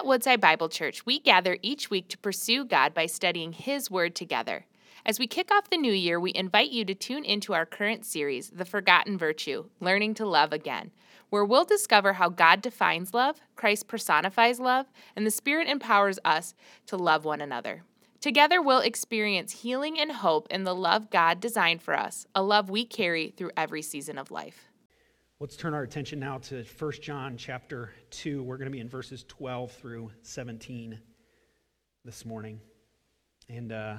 At Woodside Bible Church, we gather each week to pursue God by studying His Word together. As we kick off the new year, we invite you to tune into our current series, The Forgotten Virtue, Learning to Love Again, where we'll discover how God defines love, Christ personifies love, and the Spirit empowers us to love one another. Together, we'll experience healing and hope in the love God designed for us, a love we carry through every season of life. Let's turn our attention now to 1 John chapter 2. We're going to be in verses 12 through 17 this morning. And I'm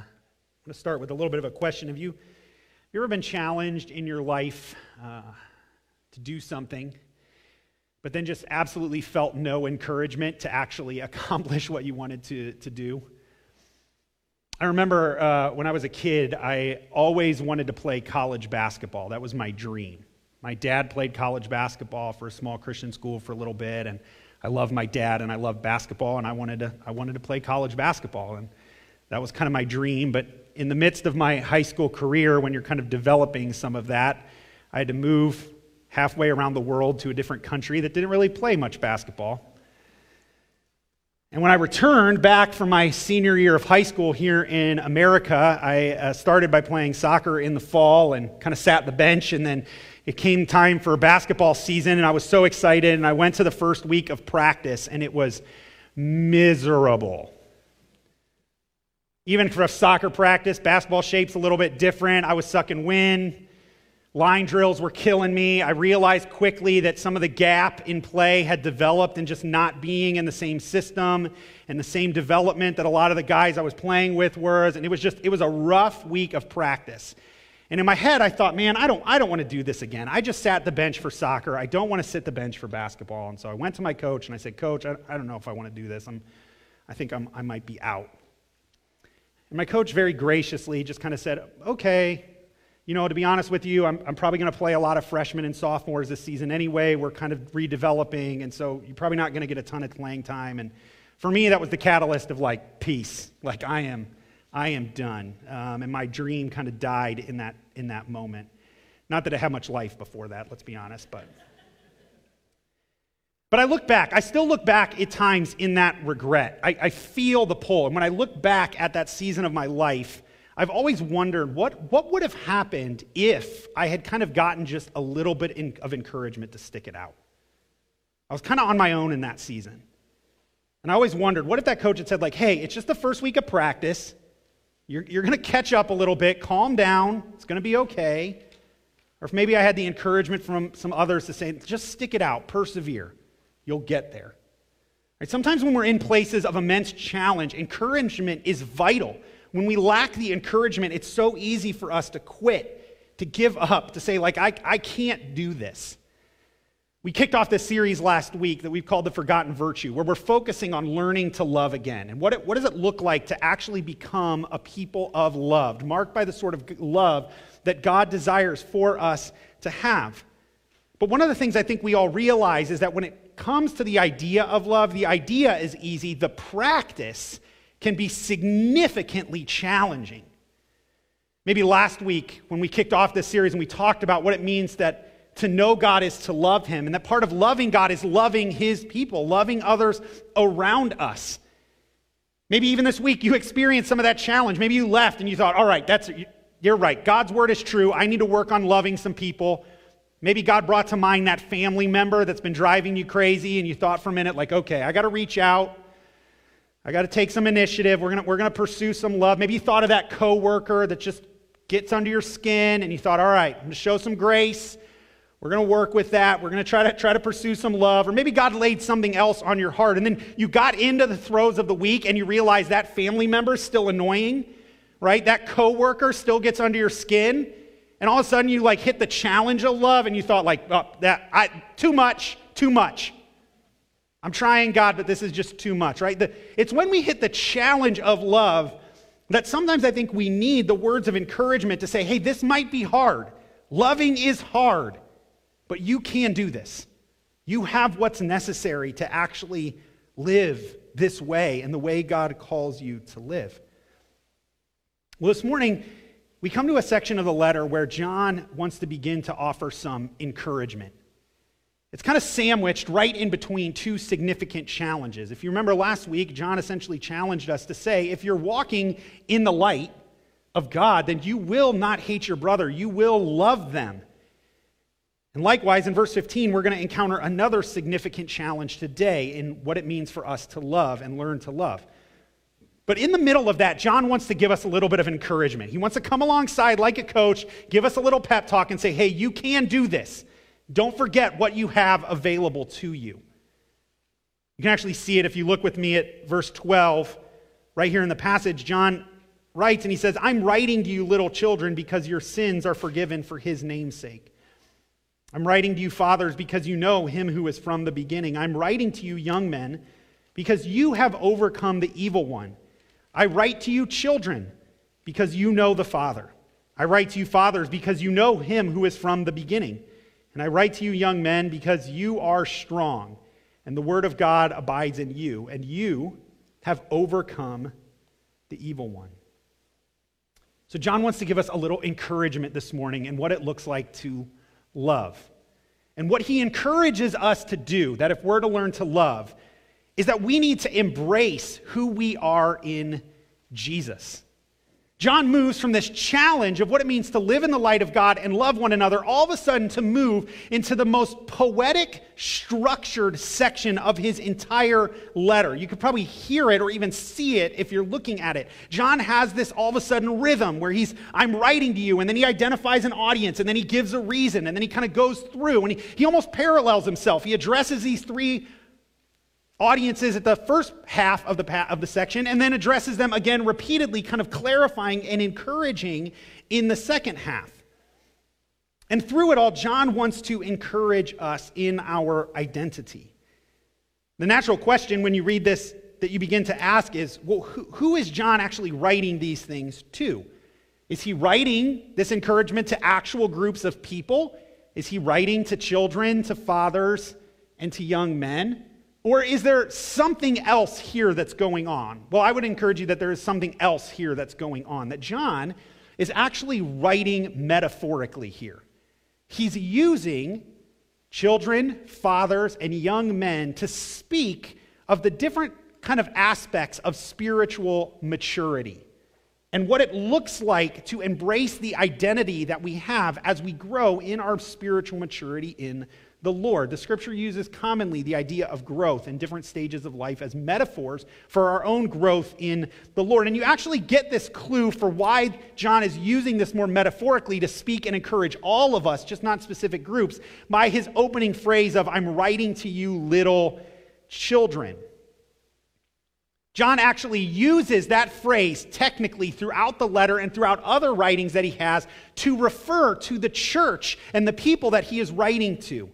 going to start with a little bit of a question. Have you ever been challenged in your life to do something, but then just absolutely felt no encouragement to actually accomplish what you wanted to do? I remember when I was a kid, I always wanted to play college basketball. That was my dream. My dad played college basketball for a small Christian school for a little bit, and I love my dad, and I love basketball, and I wanted to play college basketball, and that was kind of my dream. But in the midst of my high school career, when you're kind of developing some of that, I had to move halfway around the world to a different country that didn't really play much basketball. And when I returned back from my senior year of high school here in America, I started by playing soccer in the fall and kind of sat the bench, and then it came time for basketball season, and I was so excited, and I went to the first week of practice, and it was miserable. Even for soccer practice, basketball shape's a little bit different. I was sucking wind. Line drills were killing me. I realized quickly that some of the gap in play had developed and just not being in the same system and the same development that a lot of the guys I was playing with were, and it was a rough week of practice. And in my head, I thought, man, I don't want to do this again. I just sat the bench for soccer. I don't want to sit the bench for basketball. And so I went to my coach and I said, Coach, I don't know if I want to do this. I think I might be out. And my coach very graciously just kind of said, okay, you know, to be honest with you, I'm probably going to play a lot of freshmen and sophomores this season anyway. We're kind of redeveloping, and so you're probably not going to get a ton of playing time. And for me, that was the catalyst of like peace. Like I am done, and my dream kind of died in that moment. Not that I had much life before that, let's be honest, but I look back. I still look back at times in that regret. I feel the pull, and when I look back at that season of my life, I've always wondered what would have happened if I had kind of gotten just a little bit of encouragement to stick it out. I was kind of on my own in that season, and I always wondered, what if that coach had said, like, hey, it's just the first week of practice. You're going to catch up a little bit. Calm down. It's going to be okay. Or if maybe I had the encouragement from some others to say, just stick it out. Persevere. You'll get there. Right? Sometimes when we're in places of immense challenge, encouragement is vital. When we lack the encouragement, it's so easy for us to quit, to give up, to say, like, I can't do this. We kicked off this series last week that we've called The Forgotten Virtue, where we're focusing on learning to love again. And what does it look like to actually become a people of love, marked by the sort of love that God desires for us to have? But one of the things I think we all realize is that when it comes to the idea of love, the idea is easy. The practice can be significantly challenging. Maybe last week when we kicked off this series and we talked about what it means that to know God is to love Him, and that part of loving God is loving His people, loving others around us. Maybe even this week you experienced some of that challenge. Maybe you left and you thought, all right, you're right. God's word is true. I need to work on loving some people. Maybe God brought to mind that family member that's been driving you crazy, and you thought for a minute, like, okay, I got to reach out. I got to take some initiative. We're going to pursue some love. Maybe you thought of that coworker that just gets under your skin, and you thought, all right, I'm going to show some grace. We're going to work with that. We're going to try to pursue some love. Or maybe God laid something else on your heart. And then you got into the throes of the week and you realize that family member is still annoying, right? That coworker still gets under your skin. And all of a sudden you like hit the challenge of love and you thought like, oh, too much. I'm trying, God, but this is just too much, right? It's when we hit the challenge of love that sometimes I think we need the words of encouragement to say, hey, this might be hard. Loving is hard. But you can do this. You have what's necessary to actually live this way and the way God calls you to live. Well, this morning, we come to a section of the letter where John wants to begin to offer some encouragement. It's kind of sandwiched right in between two significant challenges. If you remember last week, John essentially challenged us to say, if you're walking in the light of God, then you will not hate your brother. You will love them. And likewise, in verse 15, we're going to encounter another significant challenge today in what it means for us to love and learn to love. But in the middle of that, John wants to give us a little bit of encouragement. He wants to come alongside like a coach, give us a little pep talk and say, hey, you can do this. Don't forget what you have available to you. You can actually see it if you look with me at verse 12. Right here in the passage, John writes and he says, I'm writing to you, little children, because your sins are forgiven for his name's sake. I'm writing to you, fathers, because you know him who is from the beginning. I'm writing to you, young men, because you have overcome the evil one. I write to you, children, because you know the Father. I write to you, fathers, because you know him who is from the beginning. And I write to you, young men, because you are strong, and the word of God abides in you, and you have overcome the evil one. So John wants to give us a little encouragement this morning in what it looks like to love. And what he encourages us to do, that if we're to learn to love, is that we need to embrace who we are in Jesus. John moves from this challenge of what it means to live in the light of God and love one another, all of a sudden to move into the most poetic, structured section of his entire letter. You could probably hear it or even see it if you're looking at it. John has this all of a sudden rhythm where he's, I'm writing to you, and then he identifies an audience, and then he gives a reason, and then he kind of goes through, and he almost parallels himself. He addresses these three audiences at the first half of the section and then addresses them again repeatedly, kind of clarifying and encouraging in the second half. And through it all, John wants to encourage us in our identity. The natural question when you read this that you begin to ask is, well, who is John actually writing these things to? Is he writing this encouragement to actual groups of people? Is he writing to children, to fathers, and to young men? Or is there something else here that's going on? Well, I would encourage you that there is something else here that's going on, that John is actually writing metaphorically here. He's using children, fathers, and young men to speak of the different kind of aspects of spiritual maturity and what it looks like to embrace the identity that we have as we grow in our spiritual maturity in the Lord. The scripture uses commonly the idea of growth in different stages of life as metaphors for our own growth in the Lord. And you actually get this clue for why John is using this more metaphorically to speak and encourage all of us, just not specific groups, by his opening phrase of, I'm writing to you, little children. John actually uses that phrase technically throughout the letter and throughout other writings that he has to refer to the church and the people that he is writing to.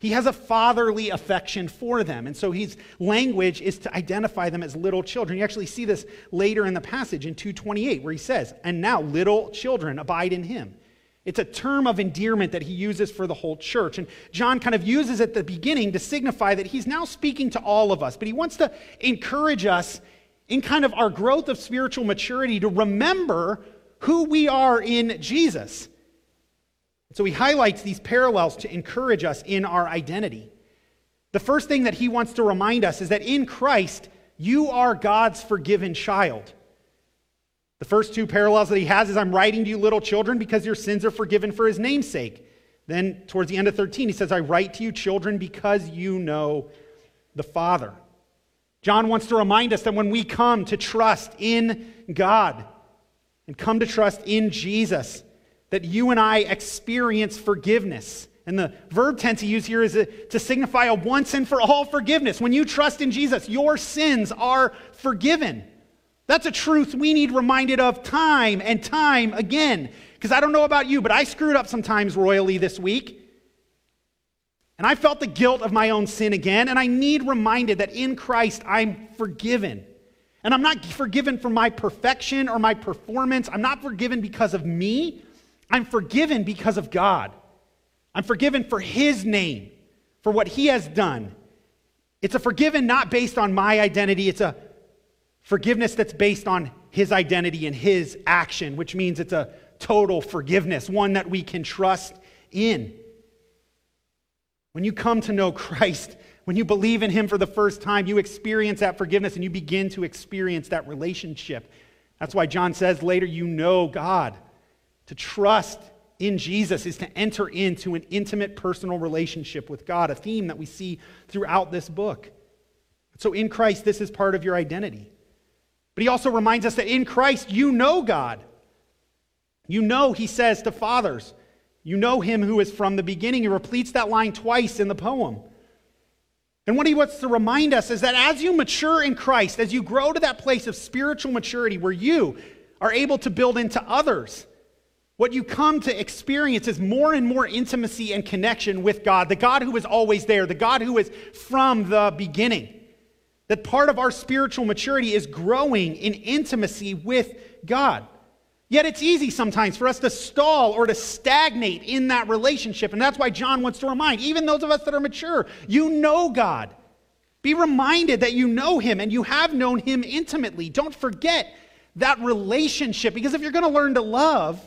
He has a fatherly affection for them, and so his language is to identify them as little children. You actually see this later in the passage in 2:28 where he says, and now little children abide in him. It's a term of endearment that he uses for the whole church, and John kind of uses at the beginning to signify that he's now speaking to all of us, but he wants to encourage us in kind of our growth of spiritual maturity to remember who we are in Jesus. So he highlights these parallels to encourage us in our identity. The first thing that he wants to remind us is that in Christ, you are God's forgiven child. The first two parallels that he has is, I'm writing to you, little children, because your sins are forgiven for his name's sake. Then towards the end of 13, he says, I write to you, children, because you know the Father. John wants to remind us that when we come to trust in God and come to trust in Jesus, that you and I experience forgiveness. And the verb tense he used here is to signify a once and for all forgiveness. When you trust in Jesus, your sins are forgiven. That's a truth we need reminded of time and time again. Because I don't know about you, but I screwed up sometimes royally this week. And I felt the guilt of my own sin again. And I need reminded that in Christ, I'm forgiven. And I'm not forgiven for my perfection or my performance. I'm not forgiven because of me. I'm forgiven because of God. I'm forgiven for his name, for what he has done. It's a forgiven not based on my identity. It's a forgiveness that's based on his identity and his action, which means it's a total forgiveness, one that we can trust in. When you come to know Christ, when you believe in him for the first time, you experience that forgiveness and you begin to experience that relationship. That's why John says later, you know God. To trust in Jesus is to enter into an intimate personal relationship with God, a theme that we see throughout this book. So in Christ, this is part of your identity. But he also reminds us that in Christ, you know God. You know, he says to fathers, you know him who is from the beginning. He repeats that line twice in the poem. And what he wants to remind us is that as you mature in Christ, as you grow to that place of spiritual maturity where you are able to build into others, what you come to experience is more and more intimacy and connection with God, the God who is always there, the God who is from the beginning. That part of our spiritual maturity is growing in intimacy with God. Yet it's easy sometimes for us to stall or to stagnate in that relationship. And that's why John wants to remind, even those of us that are mature, you know God. Be reminded that you know him and you have known him intimately. Don't forget that relationship, because if you're going to learn to love,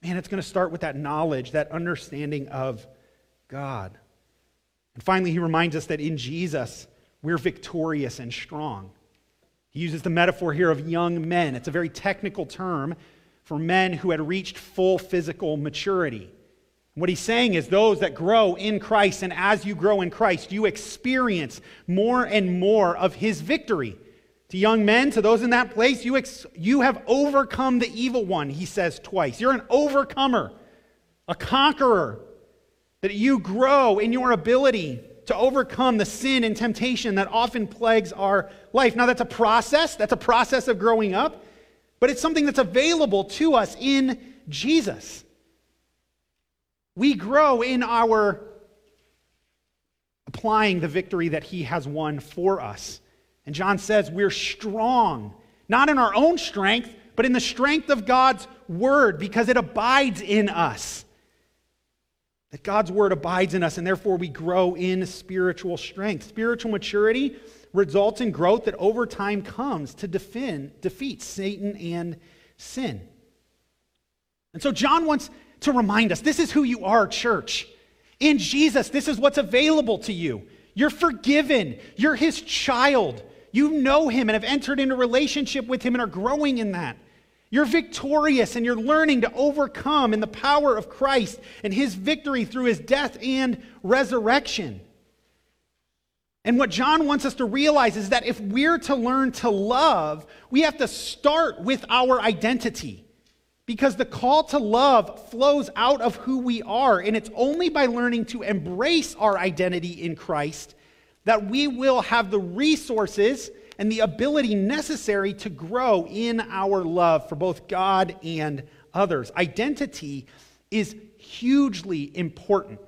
man, it's going to start with that knowledge, that understanding of God. And finally, he reminds us that in Jesus, we're victorious and strong. He uses the metaphor here of young men. It's a very technical term for men who had reached full physical maturity. What he's saying is those that grow in Christ, and as you grow in Christ, you experience more and more of his victory. To young men, to those in that place, you have overcome the evil one, he says twice. You're an overcomer, a conqueror, that you grow in your ability to overcome the sin and temptation that often plagues our life. Now, that's a process. That's a process of growing up. But it's something that's available to us in Jesus. We grow in our applying the victory that he has won for us. And John says we're strong, not in our own strength, but in the strength of God's word, because it abides in us. That God's word abides in us, and therefore we grow in spiritual strength. Spiritual maturity results in growth that over time comes to defeat Satan and sin. And so John wants to remind us, this is who you are, church. In Jesus, this is what's available to you. You're forgiven. You're his child. You know him and have entered into a relationship with him and are growing in that. You're victorious and you're learning to overcome in the power of Christ and his victory through his death and resurrection. And what John wants us to realize is that if we're to learn to love, we have to start with our identity, because the call to love flows out of who we are, and it's only by learning to embrace our identity in Christ that we will have the resources and the ability necessary to grow in our love for both God and others. Identity is hugely important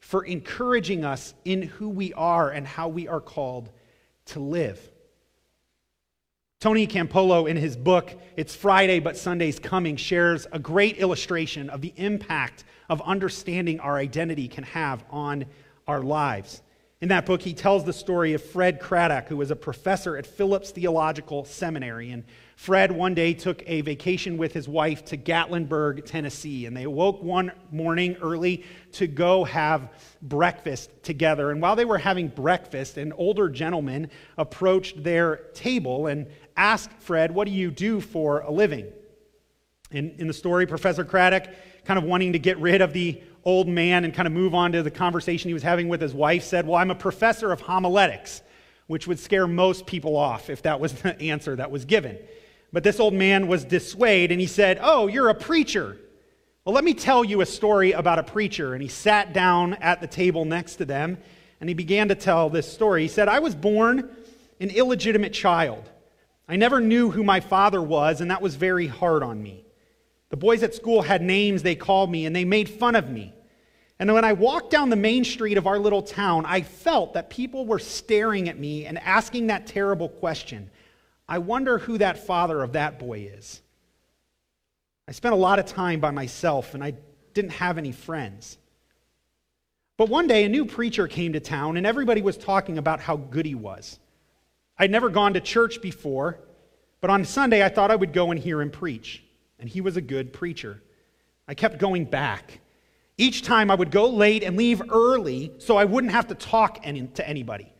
for encouraging us in who we are and how we are called to live. Tony Campolo, in his book, It's Friday, but Sunday's Coming, shares a great illustration of the impact of understanding our identity can have on our lives. In that book, he tells the story of Fred Craddock, who was a professor at Phillips Theological Seminary. And Fred one day took a vacation with his wife to Gatlinburg, Tennessee. And they awoke one morning early to go have breakfast together. And while they were having breakfast, an older gentleman approached their table and asked Fred, "What do you do for a living?" And in the story, Professor Craddock, kind of wanting to get rid of the old man and kind of move on to the conversation he was having with his wife, said, "Well, I'm a professor of homiletics," which would scare most people off if that was the answer that was given. But this old man was dissuaded, and he said, "Oh, you're a preacher. Well, let me tell you a story about a preacher." And he sat down at the table next to them, and he began to tell this story. He said, "I was born an illegitimate child. I never knew who my father was, and that was very hard on me. The boys at school had names they called me, and they made fun of me. And when I walked down the main street of our little town, I felt that people were staring at me and asking that terrible question, 'I wonder who that father of that boy is.' I spent a lot of time by myself, and I didn't have any friends. But one day, a new preacher came to town, and everybody was talking about how good he was. I'd never gone to church before, but on Sunday, I thought I would go and hear him preach. And he was a good preacher. I kept going back. Each time I would go late and leave early so I wouldn't have to talk to anybody.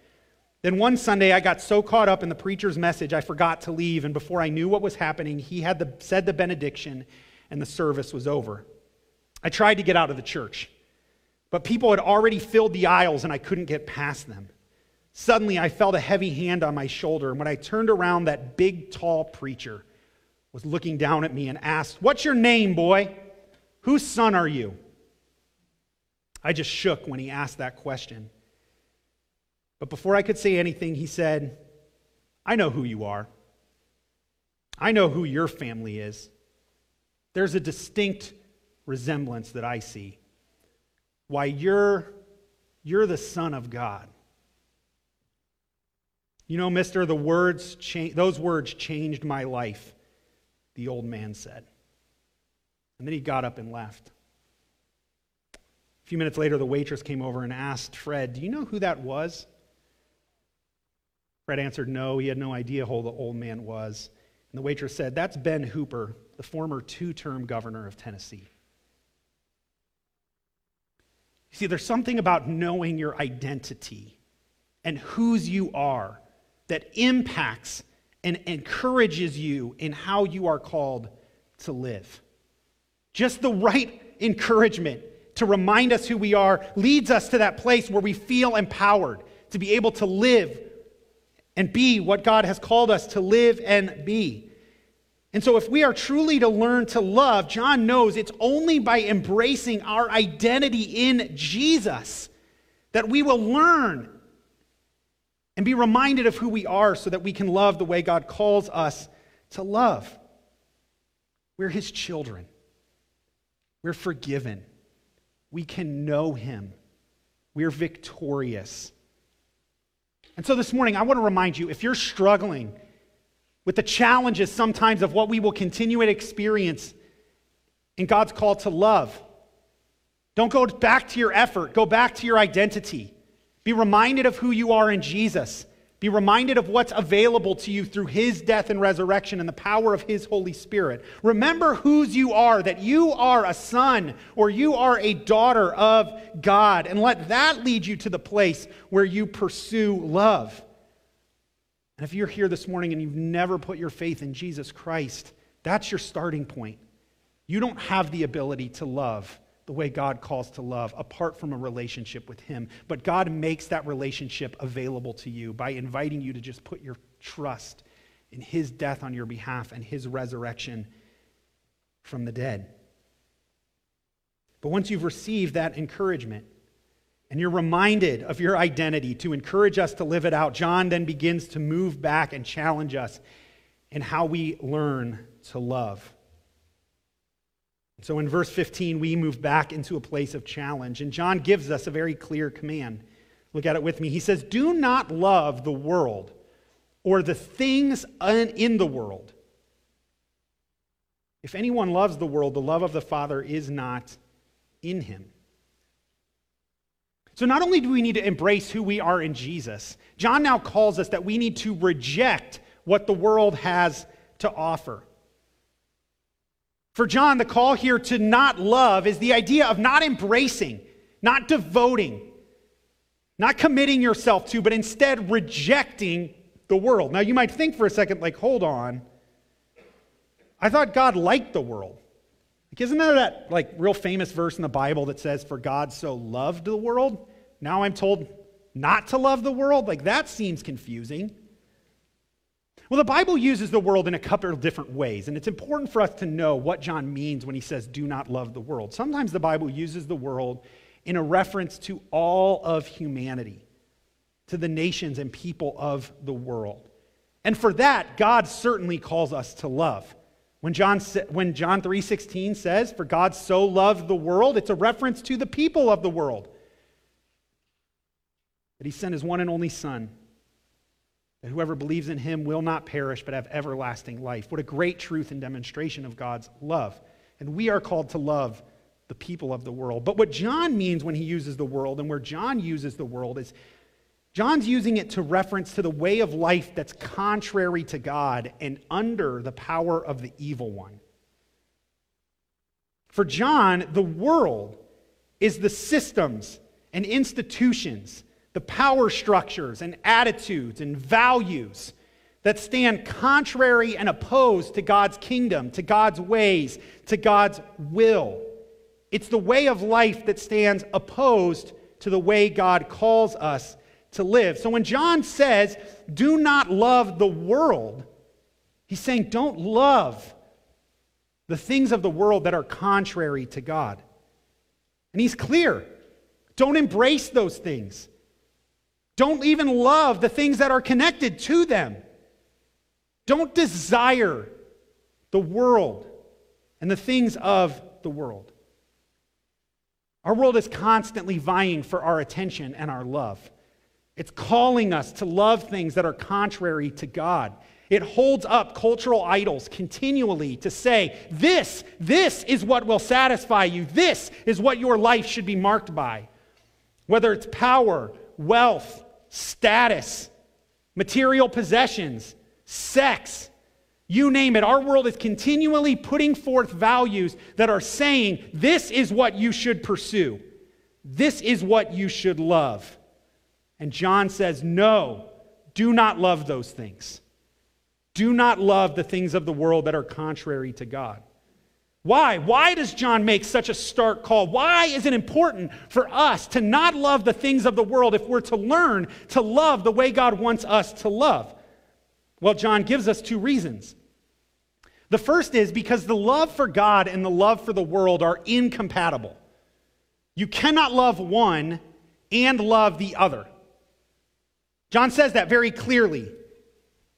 Then one Sunday I got so caught up in the preacher's message I forgot to leave, and before I knew what was happening, he had said the benediction and the service was over. I tried to get out of the church, but people had already filled the aisles and I couldn't get past them. Suddenly I felt a heavy hand on my shoulder, and when I turned around, that big, tall preacher was looking down at me and asked, "What's your name, boy? Whose son are you?" I just shook when he asked that question. But before I could say anything, he said, "I know who you are. I know who your family is. There's a distinct resemblance that I see. Why, you're the Son of God." "You know, mister, those words changed my life," the old man said. And then he got up and left. A few minutes later, the waitress came over and asked Fred, "Do you know who that was?" Fred answered no. He had no idea who the old man was. And the waitress said, "That's Ben Hooper, the former two-term governor of Tennessee." You see, there's something about knowing your identity and whose you are that impacts and encourages you in how you are called to live. Just the right encouragement to remind us who we are leads us to that place where we feel empowered to be able to live and be what God has called us to live and be. And so if we are truly to learn to love, John knows it's only by embracing our identity in Jesus that we will learn and be reminded of who we are so that we can love the way God calls us to love. We're His children. We're forgiven. We can know Him. We're victorious. And so this morning, I want to remind you, if you're struggling with the challenges sometimes of what we will continue to experience in God's call to love, don't go back to your effort. Go back to your identity. Be reminded of who you are in Jesus. Be reminded of what's available to you through His death and resurrection and the power of His Holy Spirit. Remember whose you are, that you are a son or you are a daughter of God, and let that lead you to the place where you pursue love. And if you're here this morning and you've never put your faith in Jesus Christ, that's your starting point. You don't have the ability to love the way God calls to love apart from a relationship with Him. But God makes that relationship available to you by inviting you to just put your trust in His death on your behalf and His resurrection from the dead. But once you've received that encouragement and you're reminded of your identity to encourage us to live it out, John then begins to move back and challenge us in how we learn to love. So in verse 15, we move back into a place of challenge, and John gives us a very clear command. Look at it with me. He says, "Do not love the world or the things in the world. If anyone loves the world, the love of the Father is not in him." So not only do we need to embrace who we are in Jesus, John now calls us that we need to reject what the world has to offer. For John, the call here to not love is the idea of not embracing, not devoting, not committing yourself to, but instead rejecting the world. Now, you might think for a second, like, hold on. I thought God liked the world. Like, isn't there that like real famous verse in the Bible that says, "For God so loved the world"? Now I'm told not to love the world? Like, that seems confusing. Well, the Bible uses the world in a couple of different ways, and it's important for us to know what John means when he says, "Do not love the world." Sometimes the Bible uses the world in a reference to all of humanity, to the nations and people of the world. And for that, God certainly calls us to love. When John 3:16 says, "For God so loved the world," it's a reference to the people of the world, that He sent His one and only Son, that whoever believes in Him will not perish but have everlasting life. What a great truth and demonstration of God's love. And we are called to love the people of the world. But what John means when he uses the world, and where John uses the world, is John's using it to reference to the way of life that's contrary to God and under the power of the evil one. For John, the world is the systems and institutions, the power structures and attitudes and values that stand contrary and opposed to God's kingdom, to God's ways, to God's will. It's the way of life that stands opposed to the way God calls us to live. So when John says, do not love the world, he's saying don't love the things of the world that are contrary to God. And he's clear. Don't embrace those things. Don't even love the things that are connected to them. Don't desire the world and the things of the world. Our world is constantly vying for our attention and our love. It's calling us to love things that are contrary to God. It holds up cultural idols continually to say, this is what will satisfy you. This is what your life should be marked by. Whether it's power, wealth, status, material possessions, sex, you name it. Our world is continually putting forth values that are saying, this is what you should pursue. This is what you should love. And John says, no, do not love those things. Do not love the things of the world that are contrary to God. Why? Why does John make such a stark call? Why is it important for us to not love the things of the world if we're to learn to love the way God wants us to love? Well, John gives us two reasons. The first is because the love for God and the love for the world are incompatible. You cannot love one and love the other. John says that very clearly.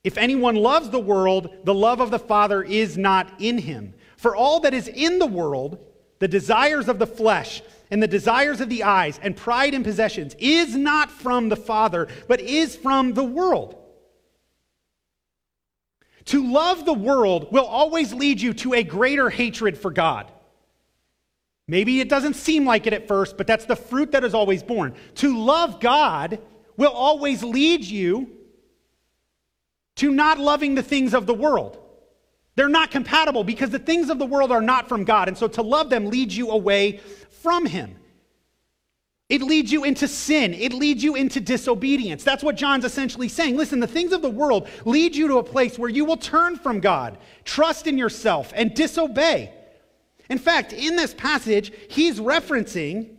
If anyone loves the world, the love of the Father is not in him. For all that is in the world, the desires of the flesh and the desires of the eyes and pride in possessions is not from the Father, but is from the world. To love the world will always lead you to a greater hatred for God. Maybe it doesn't seem like it at first, but that's the fruit that is always born. To love God will always lead you to not loving the things of the world. They're not compatible because the things of the world are not from God. And so to love them leads you away from him. It leads you into sin. It leads you into disobedience. That's what John's essentially saying. Listen, the things of the world lead you to a place where you will turn from God, trust in yourself, and disobey. In fact, in this passage, he's referencing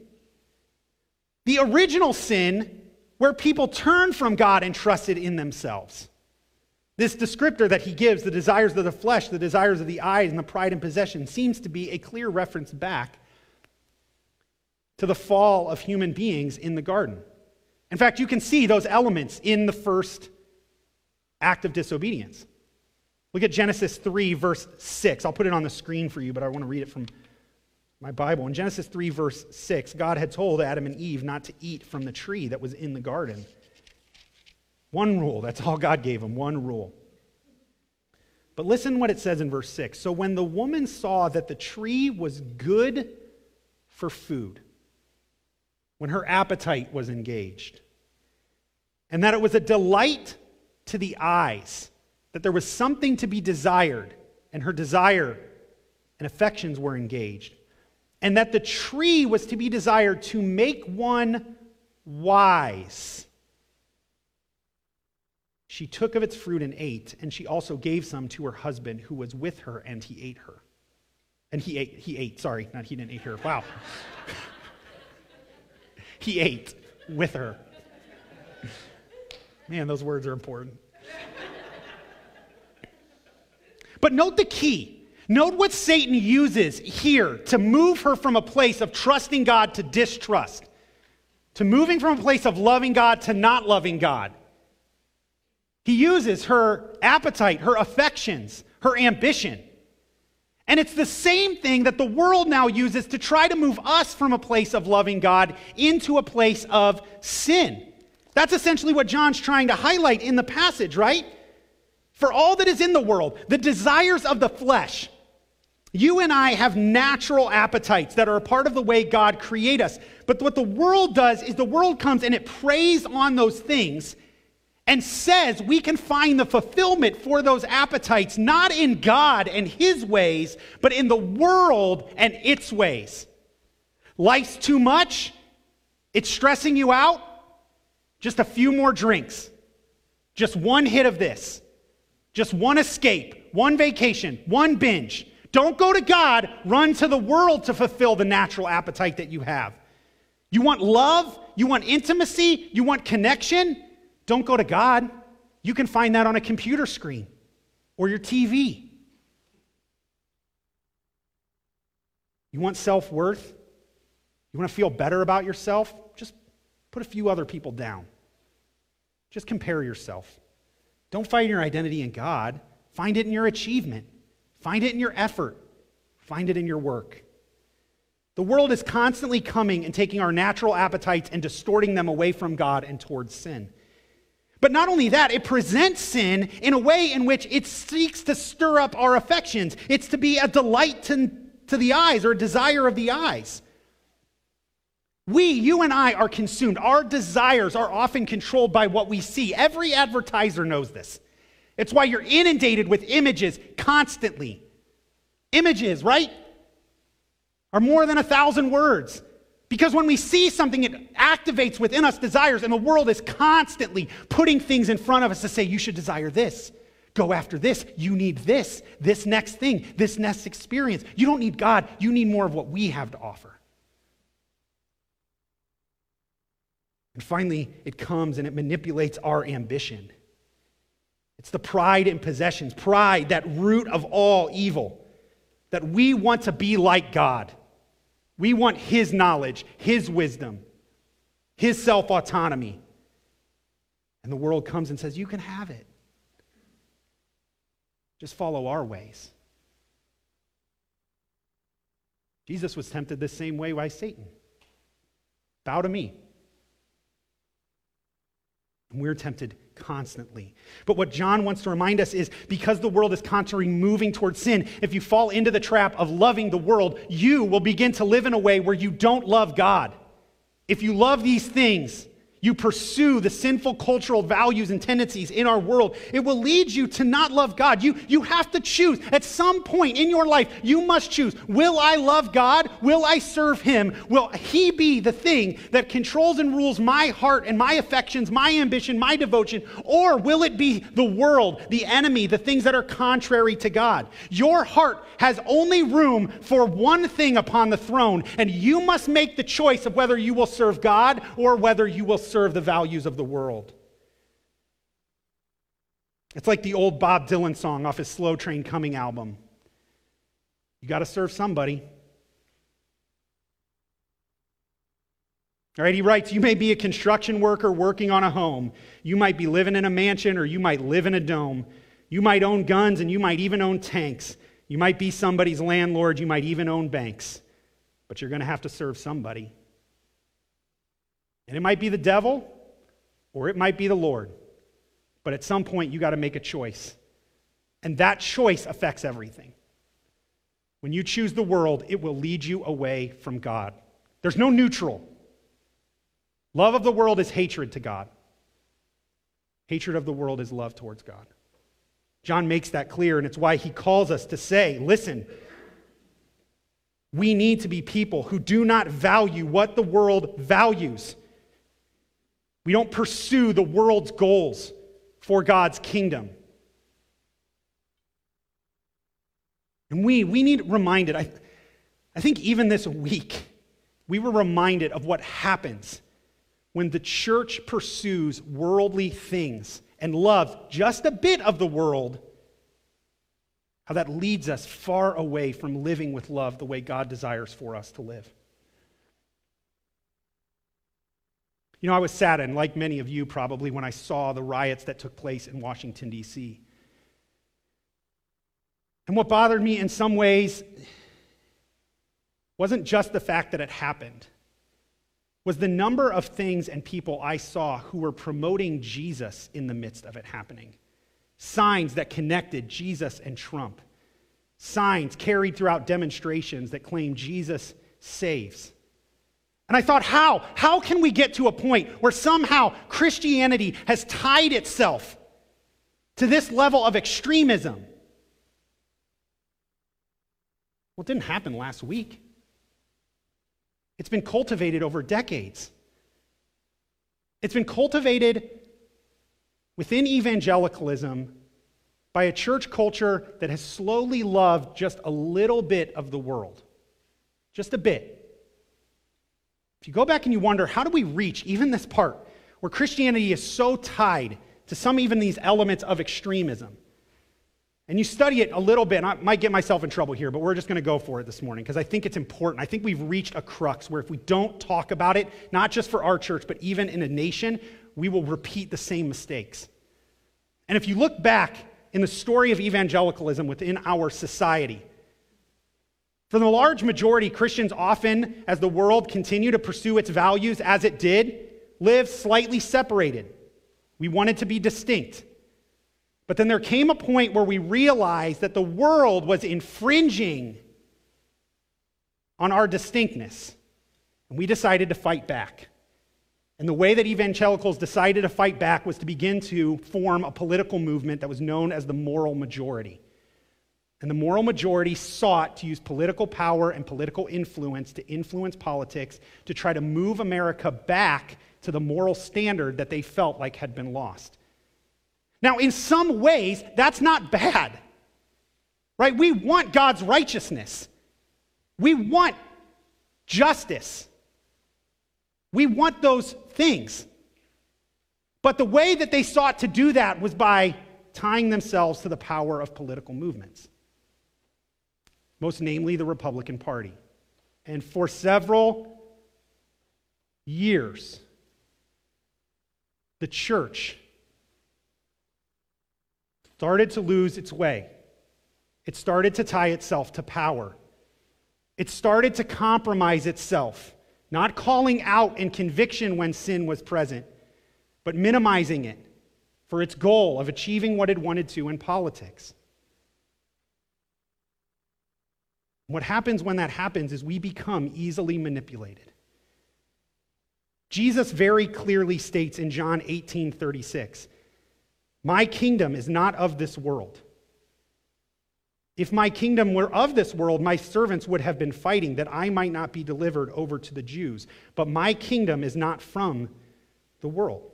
the original sin where people turned from God and trusted in themselves. This descriptor that he gives, the desires of the flesh, the desires of the eyes, and the pride in possession, seems to be a clear reference back to the fall of human beings in the garden. In fact, you can see those elements in the first act of disobedience. Look at Genesis 3, verse 6. I'll put it on the screen for you, but I want to read it from my Bible. In Genesis 3, verse 6, God had told Adam and Eve not to eat from the tree that was in the garden. One rule. That's all God gave him, one rule. But listen what it says in verse 6. So when the woman saw that the tree was good for food, when her appetite was engaged, and that it was a delight to the eyes, that there was something to be desired, and her desire and affections were engaged, and that the tree was to be desired to make one wise, she took of its fruit and ate, and she also gave some to her husband who was with her, and he ate with her. Man, those words are important. But note the key. Note what Satan uses here to move her from a place of trusting God to distrust, to moving from a place of loving God to not loving God. He uses her appetite, her affections, her ambition. And it's the same thing that the world now uses to try to move us from a place of loving God into a place of sin. That's essentially what John's trying to highlight in the passage, right? For all that is in the world, the desires of the flesh. You and I have natural appetites that are a part of the way God created us. But what the world does is the world comes and it preys on those things and says we can find the fulfillment for those appetites not in God and his ways, but in the world and its ways. Life's too much. It's stressing you out. Just a few more drinks. Just one hit of this. Just one escape, one vacation, one binge. Don't go to God. Run to the world to fulfill the natural appetite that you have. You want love? You want intimacy? You want connection? Don't go to God. You can find that on a computer screen or your TV. You want self-worth? You want to feel better about yourself? Just put a few other people down. Just compare yourself. Don't find your identity in God. Find it in your achievement. Find it in your effort. Find it in your work. The world is constantly coming and taking our natural appetites and distorting them away from God and towards sin. But not only that, it presents sin in a way in which it seeks to stir up our affections. It's to be a delight to the eyes, or a desire of the eyes. You and I are consumed. Our desires are often controlled by what we see. Every advertiser knows this. It's why you're inundated with images constantly. Images, right? Are more than 1,000 words. Because when we see something, it activates within us desires, and the world is constantly putting things in front of us to say, you should desire this. Go after this. You need this, this next thing, this next experience. You don't need God. You need more of what we have to offer. And finally, it comes and it manipulates our ambition. It's the pride in possessions, pride, that root of all evil, that we want to be like God. We want His knowledge, His wisdom, His self-autonomy. And the world comes and says, you can have it. Just follow our ways. Jesus was tempted the same way by Satan. Bow to me. And we're tempted constantly. But what John wants to remind us is, because the world is constantly moving towards sin, if you fall into the trap of loving the world, you will begin to live in a way where you don't love God. If you love these things, you pursue the sinful cultural values and tendencies in our world, it will lead you to not love God. You have to choose. At some point in your life, you must choose. Will I love God? Will I serve Him? Will He be the thing that controls and rules my heart and my affections, my ambition, my devotion? Or will it be the world, the enemy, the things that are contrary to God? Your heart has only room for one thing upon the throne, and you must make the choice of whether you will serve God or whether you will serve the values of the world. It's like the old Bob Dylan song off his Slow Train Coming album. You got to serve somebody. All right, he writes, you may be a construction worker working on a home. You might be living in a mansion, or you might live in a dome. You might own guns, and you might even own tanks. You might be somebody's landlord. You might even own banks. But you're going to have to serve somebody. And it might be the devil, or it might be the Lord. But at some point, you got to make a choice. And that choice affects everything. When you choose the world, it will lead you away from God. There's no neutral. Love of the world is hatred to God. Hatred of the world is love towards God. John makes that clear, and it's why he calls us to say, listen, we need to be people who do not value what the world values. We don't pursue the world's goals for God's kingdom. And we need reminded, I think even this week, we were reminded of what happens when the church pursues worldly things and loves just a bit of the world, how that leads us far away from living with love the way God desires for us to live. You know, I was saddened, like many of you probably, when I saw the riots that took place in Washington, D.C. And what bothered me in some ways wasn't just the fact that it happened, was the number of things and people I saw who were promoting Jesus in the midst of it happening. Signs that connected Jesus and Trump. Signs carried throughout demonstrations that claimed Jesus saves. And I thought, how? How can we get to a point where somehow Christianity has tied itself to this level of extremism? Well, it didn't happen last week. It's been cultivated over decades. It's been cultivated within evangelicalism by a church culture that has slowly loved just a little bit of the world. Just a bit. If you go back and you wonder, how do we reach even this part where Christianity is so tied to some even these elements of extremism? And you study it a little bit, and I might get myself in trouble here, but we're just going to go for it this morning because I think it's important. I think we've reached a crux where if we don't talk about it, not just for our church, but even in a nation, we will repeat the same mistakes. And if you look back in the story of evangelicalism within our society, for the large majority, Christians often, as the world continued to pursue its values as it did, lived slightly separated. We wanted to be distinct. But then there came a point where we realized that the world was infringing on our distinctness. And we decided to fight back. And the way that evangelicals decided to fight back was to begin to form a political movement that was known as the Moral Majority. And the Moral Majority sought to use political power and political influence to influence politics to try to move America back to the moral standard that they felt like had been lost. Now, in some ways, that's not bad, right? We want God's righteousness. We want justice. We want those things. But the way that they sought to do that was by tying themselves to the power of political movements. Most namely the Republican Party. And for several years, the church started to lose its way. It started to tie itself to power. It started to compromise itself, not calling out in conviction when sin was present, but minimizing it for its goal of achieving what it wanted to in politics. What happens when that happens is we become easily manipulated. Jesus very clearly states in John 18:36, "My kingdom is not of this world. If my kingdom were of this world, my servants would have been fighting that I might not be delivered over to the Jews. But my kingdom is not from the world."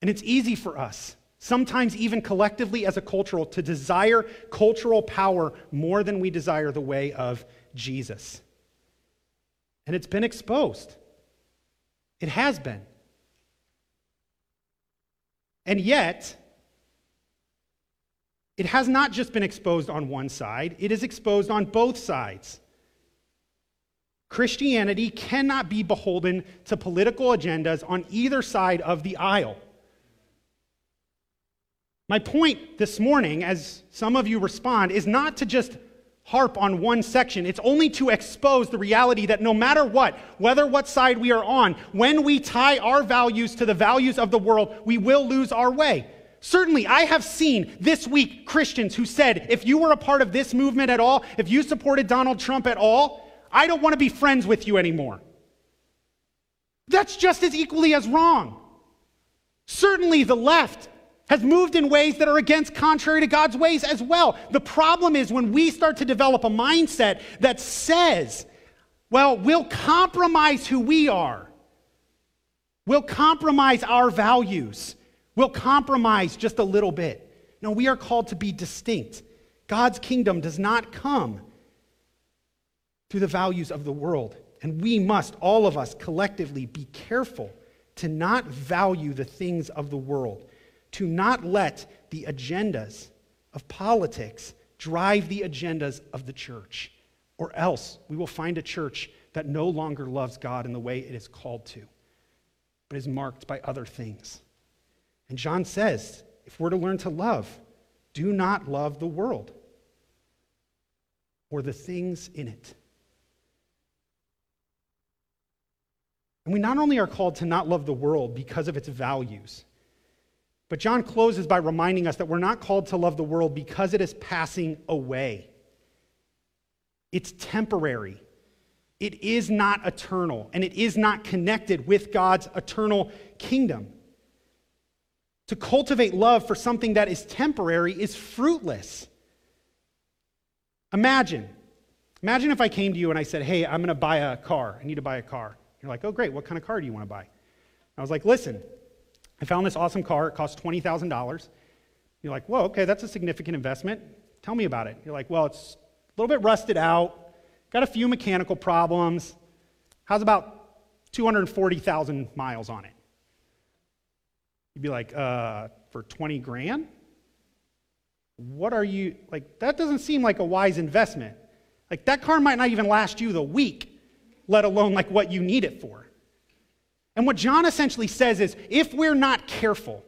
And it's easy for us, sometimes even collectively as a cultural, to desire cultural power more than we desire the way of Jesus. And it's been exposed. It has been. And yet, it has not just been exposed on one side, it is exposed on both sides. Christianity cannot be beholden to political agendas on either side of the aisle. My point this morning, as some of you respond, is not to just harp on one section. It's only to expose the reality that no matter what, whether what side we are on, when we tie our values to the values of the world, we will lose our way. Certainly, I have seen this week Christians who said, if you were a part of this movement at all, if you supported Donald Trump at all, I don't want to be friends with you anymore. That's just as equally as wrong. Certainly, the left has moved in ways that are against contrary to God's ways as well. The problem is when we start to develop a mindset that says, well, we'll compromise who we are. We'll compromise our values. We'll compromise just a little bit. No, we are called to be distinct. God's kingdom does not come through the values of the world. And we must, all of us collectively, be careful to not value the things of the world, to not let the agendas of politics drive the agendas of the church, or else we will find a church that no longer loves God in the way it is called to, but is marked by other things. And John says, if we're to learn to love, do not love the world or the things in it. And we not only are called to not love the world because of its values, but John closes by reminding us that we're not called to love the world because it is passing away. It's temporary. It is not eternal, and it is not connected with God's eternal kingdom. To cultivate love for something that is temporary is fruitless. Imagine Imagine if I came to you and I said, hey, I'm going to buy a car. I need to buy a car. You're like, oh, great. What kind of car do you want to buy? I was like, listen, I found this awesome car. It costs $20,000. You're like, whoa, okay, that's a significant investment. Tell me about it. You're like, well, it's a little bit rusted out. Got a few mechanical problems. How's about 240,000 miles on it? You'd be like, for 20 grand? What are you, like, that doesn't seem like a wise investment. Like, that car might not even last you the week, let alone like what you need it for. And what John essentially says is, if we're not careful,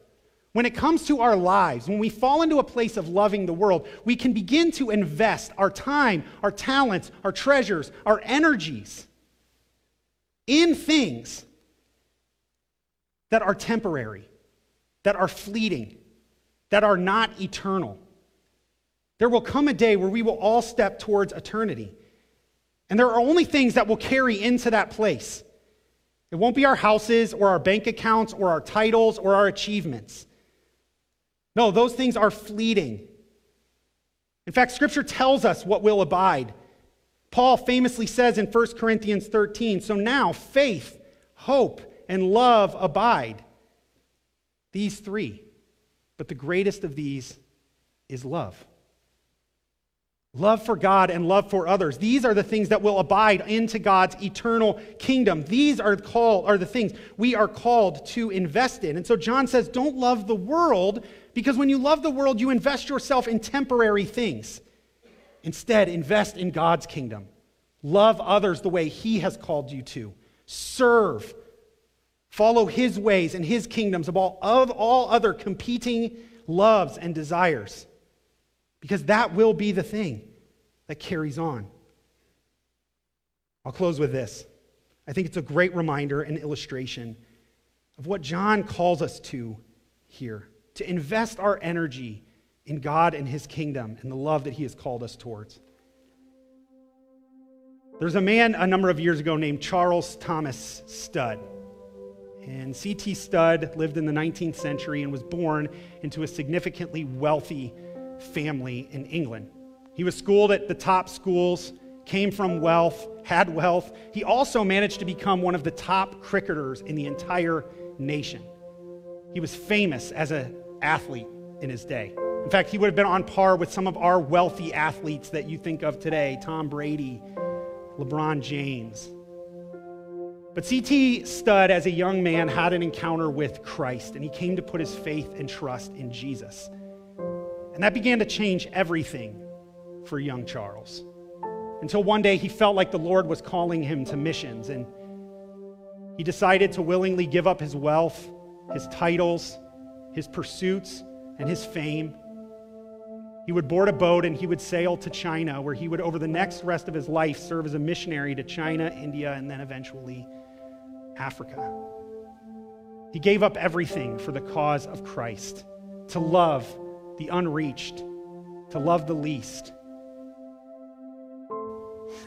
when it comes to our lives, when we fall into a place of loving the world, we can begin to invest our time, our talents, our treasures, our energies in things that are temporary, that are fleeting, that are not eternal. There will come a day where we will all step towards eternity. And there are only things that will carry into that place. It won't be our houses or our bank accounts or our titles or our achievements. No, those things are fleeting. In fact, Scripture tells us what will abide. Paul famously says in 1 Corinthians 13, so now faith, hope, and love abide. These three. But the greatest of these is love. Love for God and love for others. These are the things that will abide into God's eternal kingdom. These are the things we are called to invest in. And so John says, don't love the world, because when you love the world, you invest yourself in temporary things. Instead, invest in God's kingdom. Love others the way He has called you to. Serve. Follow His ways and His kingdoms above all other competing loves and desires. Because that will be the thing that carries on. I'll close with this. I think it's a great reminder and illustration of what John calls us to here, to invest our energy in God and His kingdom and the love that He has called us towards. There's a man a number of years ago named Charles Thomas Studd. And C.T. Studd lived in the 19th century and was born into a significantly wealthy family in England. He was schooled at the top schools, came from wealth, had wealth. He also managed to become one of the top cricketers in the entire nation. He was famous as an athlete in his day. In fact, he would have been on par with some of our wealthy athletes that you think of today, Tom Brady, LeBron James. But C.T. Studd, as a young man, had an encounter with Christ, and he came to put his faith and trust in Jesus. And that began to change everything for young Charles. Until one day he felt like the Lord was calling him to missions, and he decided to willingly give up his wealth, his titles, his pursuits, and his fame. He would board a boat and he would sail to China, where he would, over the next rest of his life, serve as a missionary to China, India, and then eventually Africa. He gave up everything for the cause of Christ, to love the unreached, to love the least.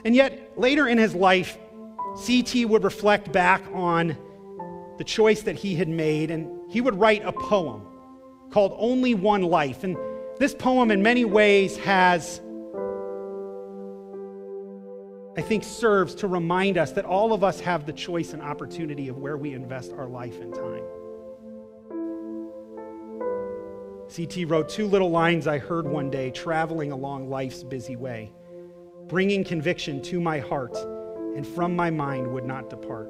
And yet, later in his life, C.T. would reflect back on the choice that he had made, and he would write a poem called Only One Life. And this poem, in many ways, has, I think, serves to remind us that all of us have the choice and opportunity of where we invest our life and time. C.T. wrote two little lines I heard one day traveling along life's busy way, bringing conviction to my heart and from my mind would not depart.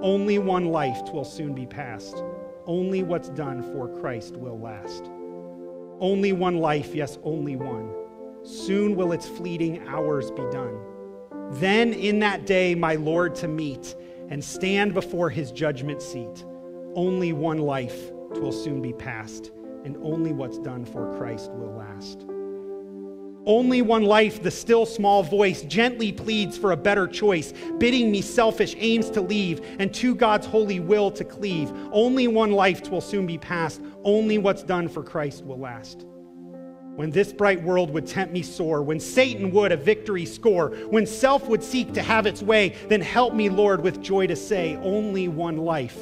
Only one life 'twill soon be past. Only what's done for Christ will last. Only one life, yes, only one. Soon will its fleeting hours be done. Then in that day my Lord to meet and stand before His judgment seat. Only one life 'twill soon be past. And only what's done for Christ will last. Only one life, the still small voice gently pleads for a better choice, bidding me selfish aims to leave and to God's holy will to cleave. Only one life 'twill soon be past. Only what's done for Christ will last. When this bright world would tempt me sore, when Satan would a victory score, when self would seek to have its way, then help me, Lord, with joy to say, only one life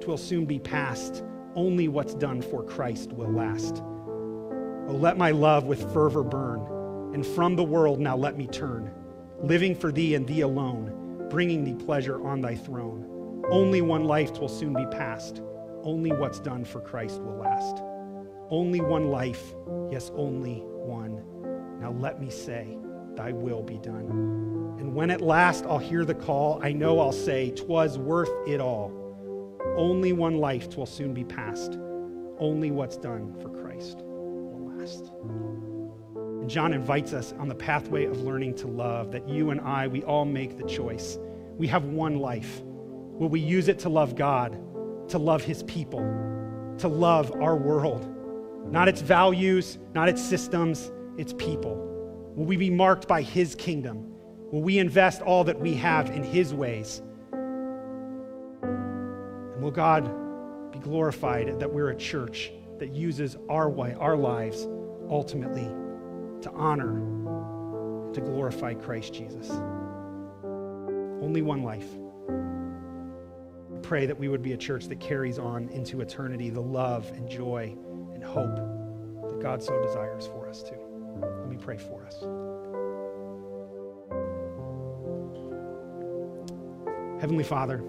'twill soon be past. Only what's done for Christ will last. Oh, let my love with fervor burn, and from the world now let me turn, living for thee and thee alone, bringing thee pleasure on thy throne. Only one life will soon be past. Only what's done for Christ will last. Only one life, yes, only one. Now let me say, thy will be done. And when at last I'll hear the call, I know I'll say, 'twas worth it all. Only one life 'twill soon be past. Only what's done for Christ will last. And John invites us on the pathway of learning to love, that you and I, we all make the choice. We have one life. Will we use it to love God, to love his people, to love our world? Not its values, not its systems, its people. Will we be marked by his kingdom? Will we invest all that we have in his ways? And will God be glorified that we're a church that uses our way, our lives, ultimately to honor, to glorify Christ Jesus? Only one life. I pray that we would be a church that carries on into eternity the love and joy and hope that God so desires for us to. Let me pray for us. Heavenly Father,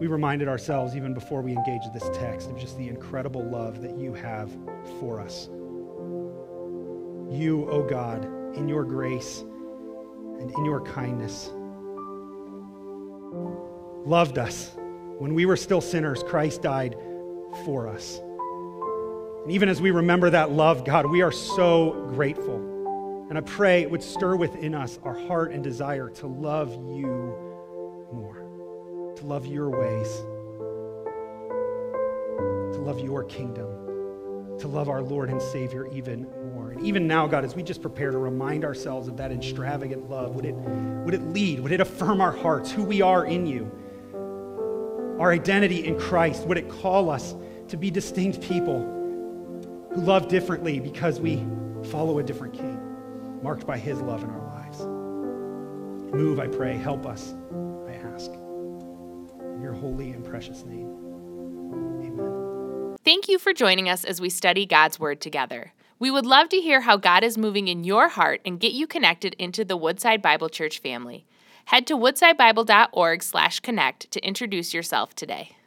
we reminded ourselves even before we engaged this text of just the incredible love that you have for us. You, O God, in your grace and in your kindness, loved us. When we were still sinners, Christ died for us. And even as we remember that love, God, we are so grateful. And I pray it would stir within us our heart and desire to love you more, to love your ways, to love your kingdom, to love our Lord and Savior even more. And even now, God, as we just prepare to remind ourselves of that extravagant love, would it lead, would it affirm our hearts, who we are in you, our identity in Christ? Would it call us to be distinct people who love differently because we follow a different king, marked by his love in our lives? Move, I pray, help us, I ask. In your holy and precious name, amen. Thank you for joining us as we study God's Word together. We would love to hear how God is moving in your heart and get you connected into the Woodside Bible Church family. Head to woodsidebible.org/connect to introduce yourself today.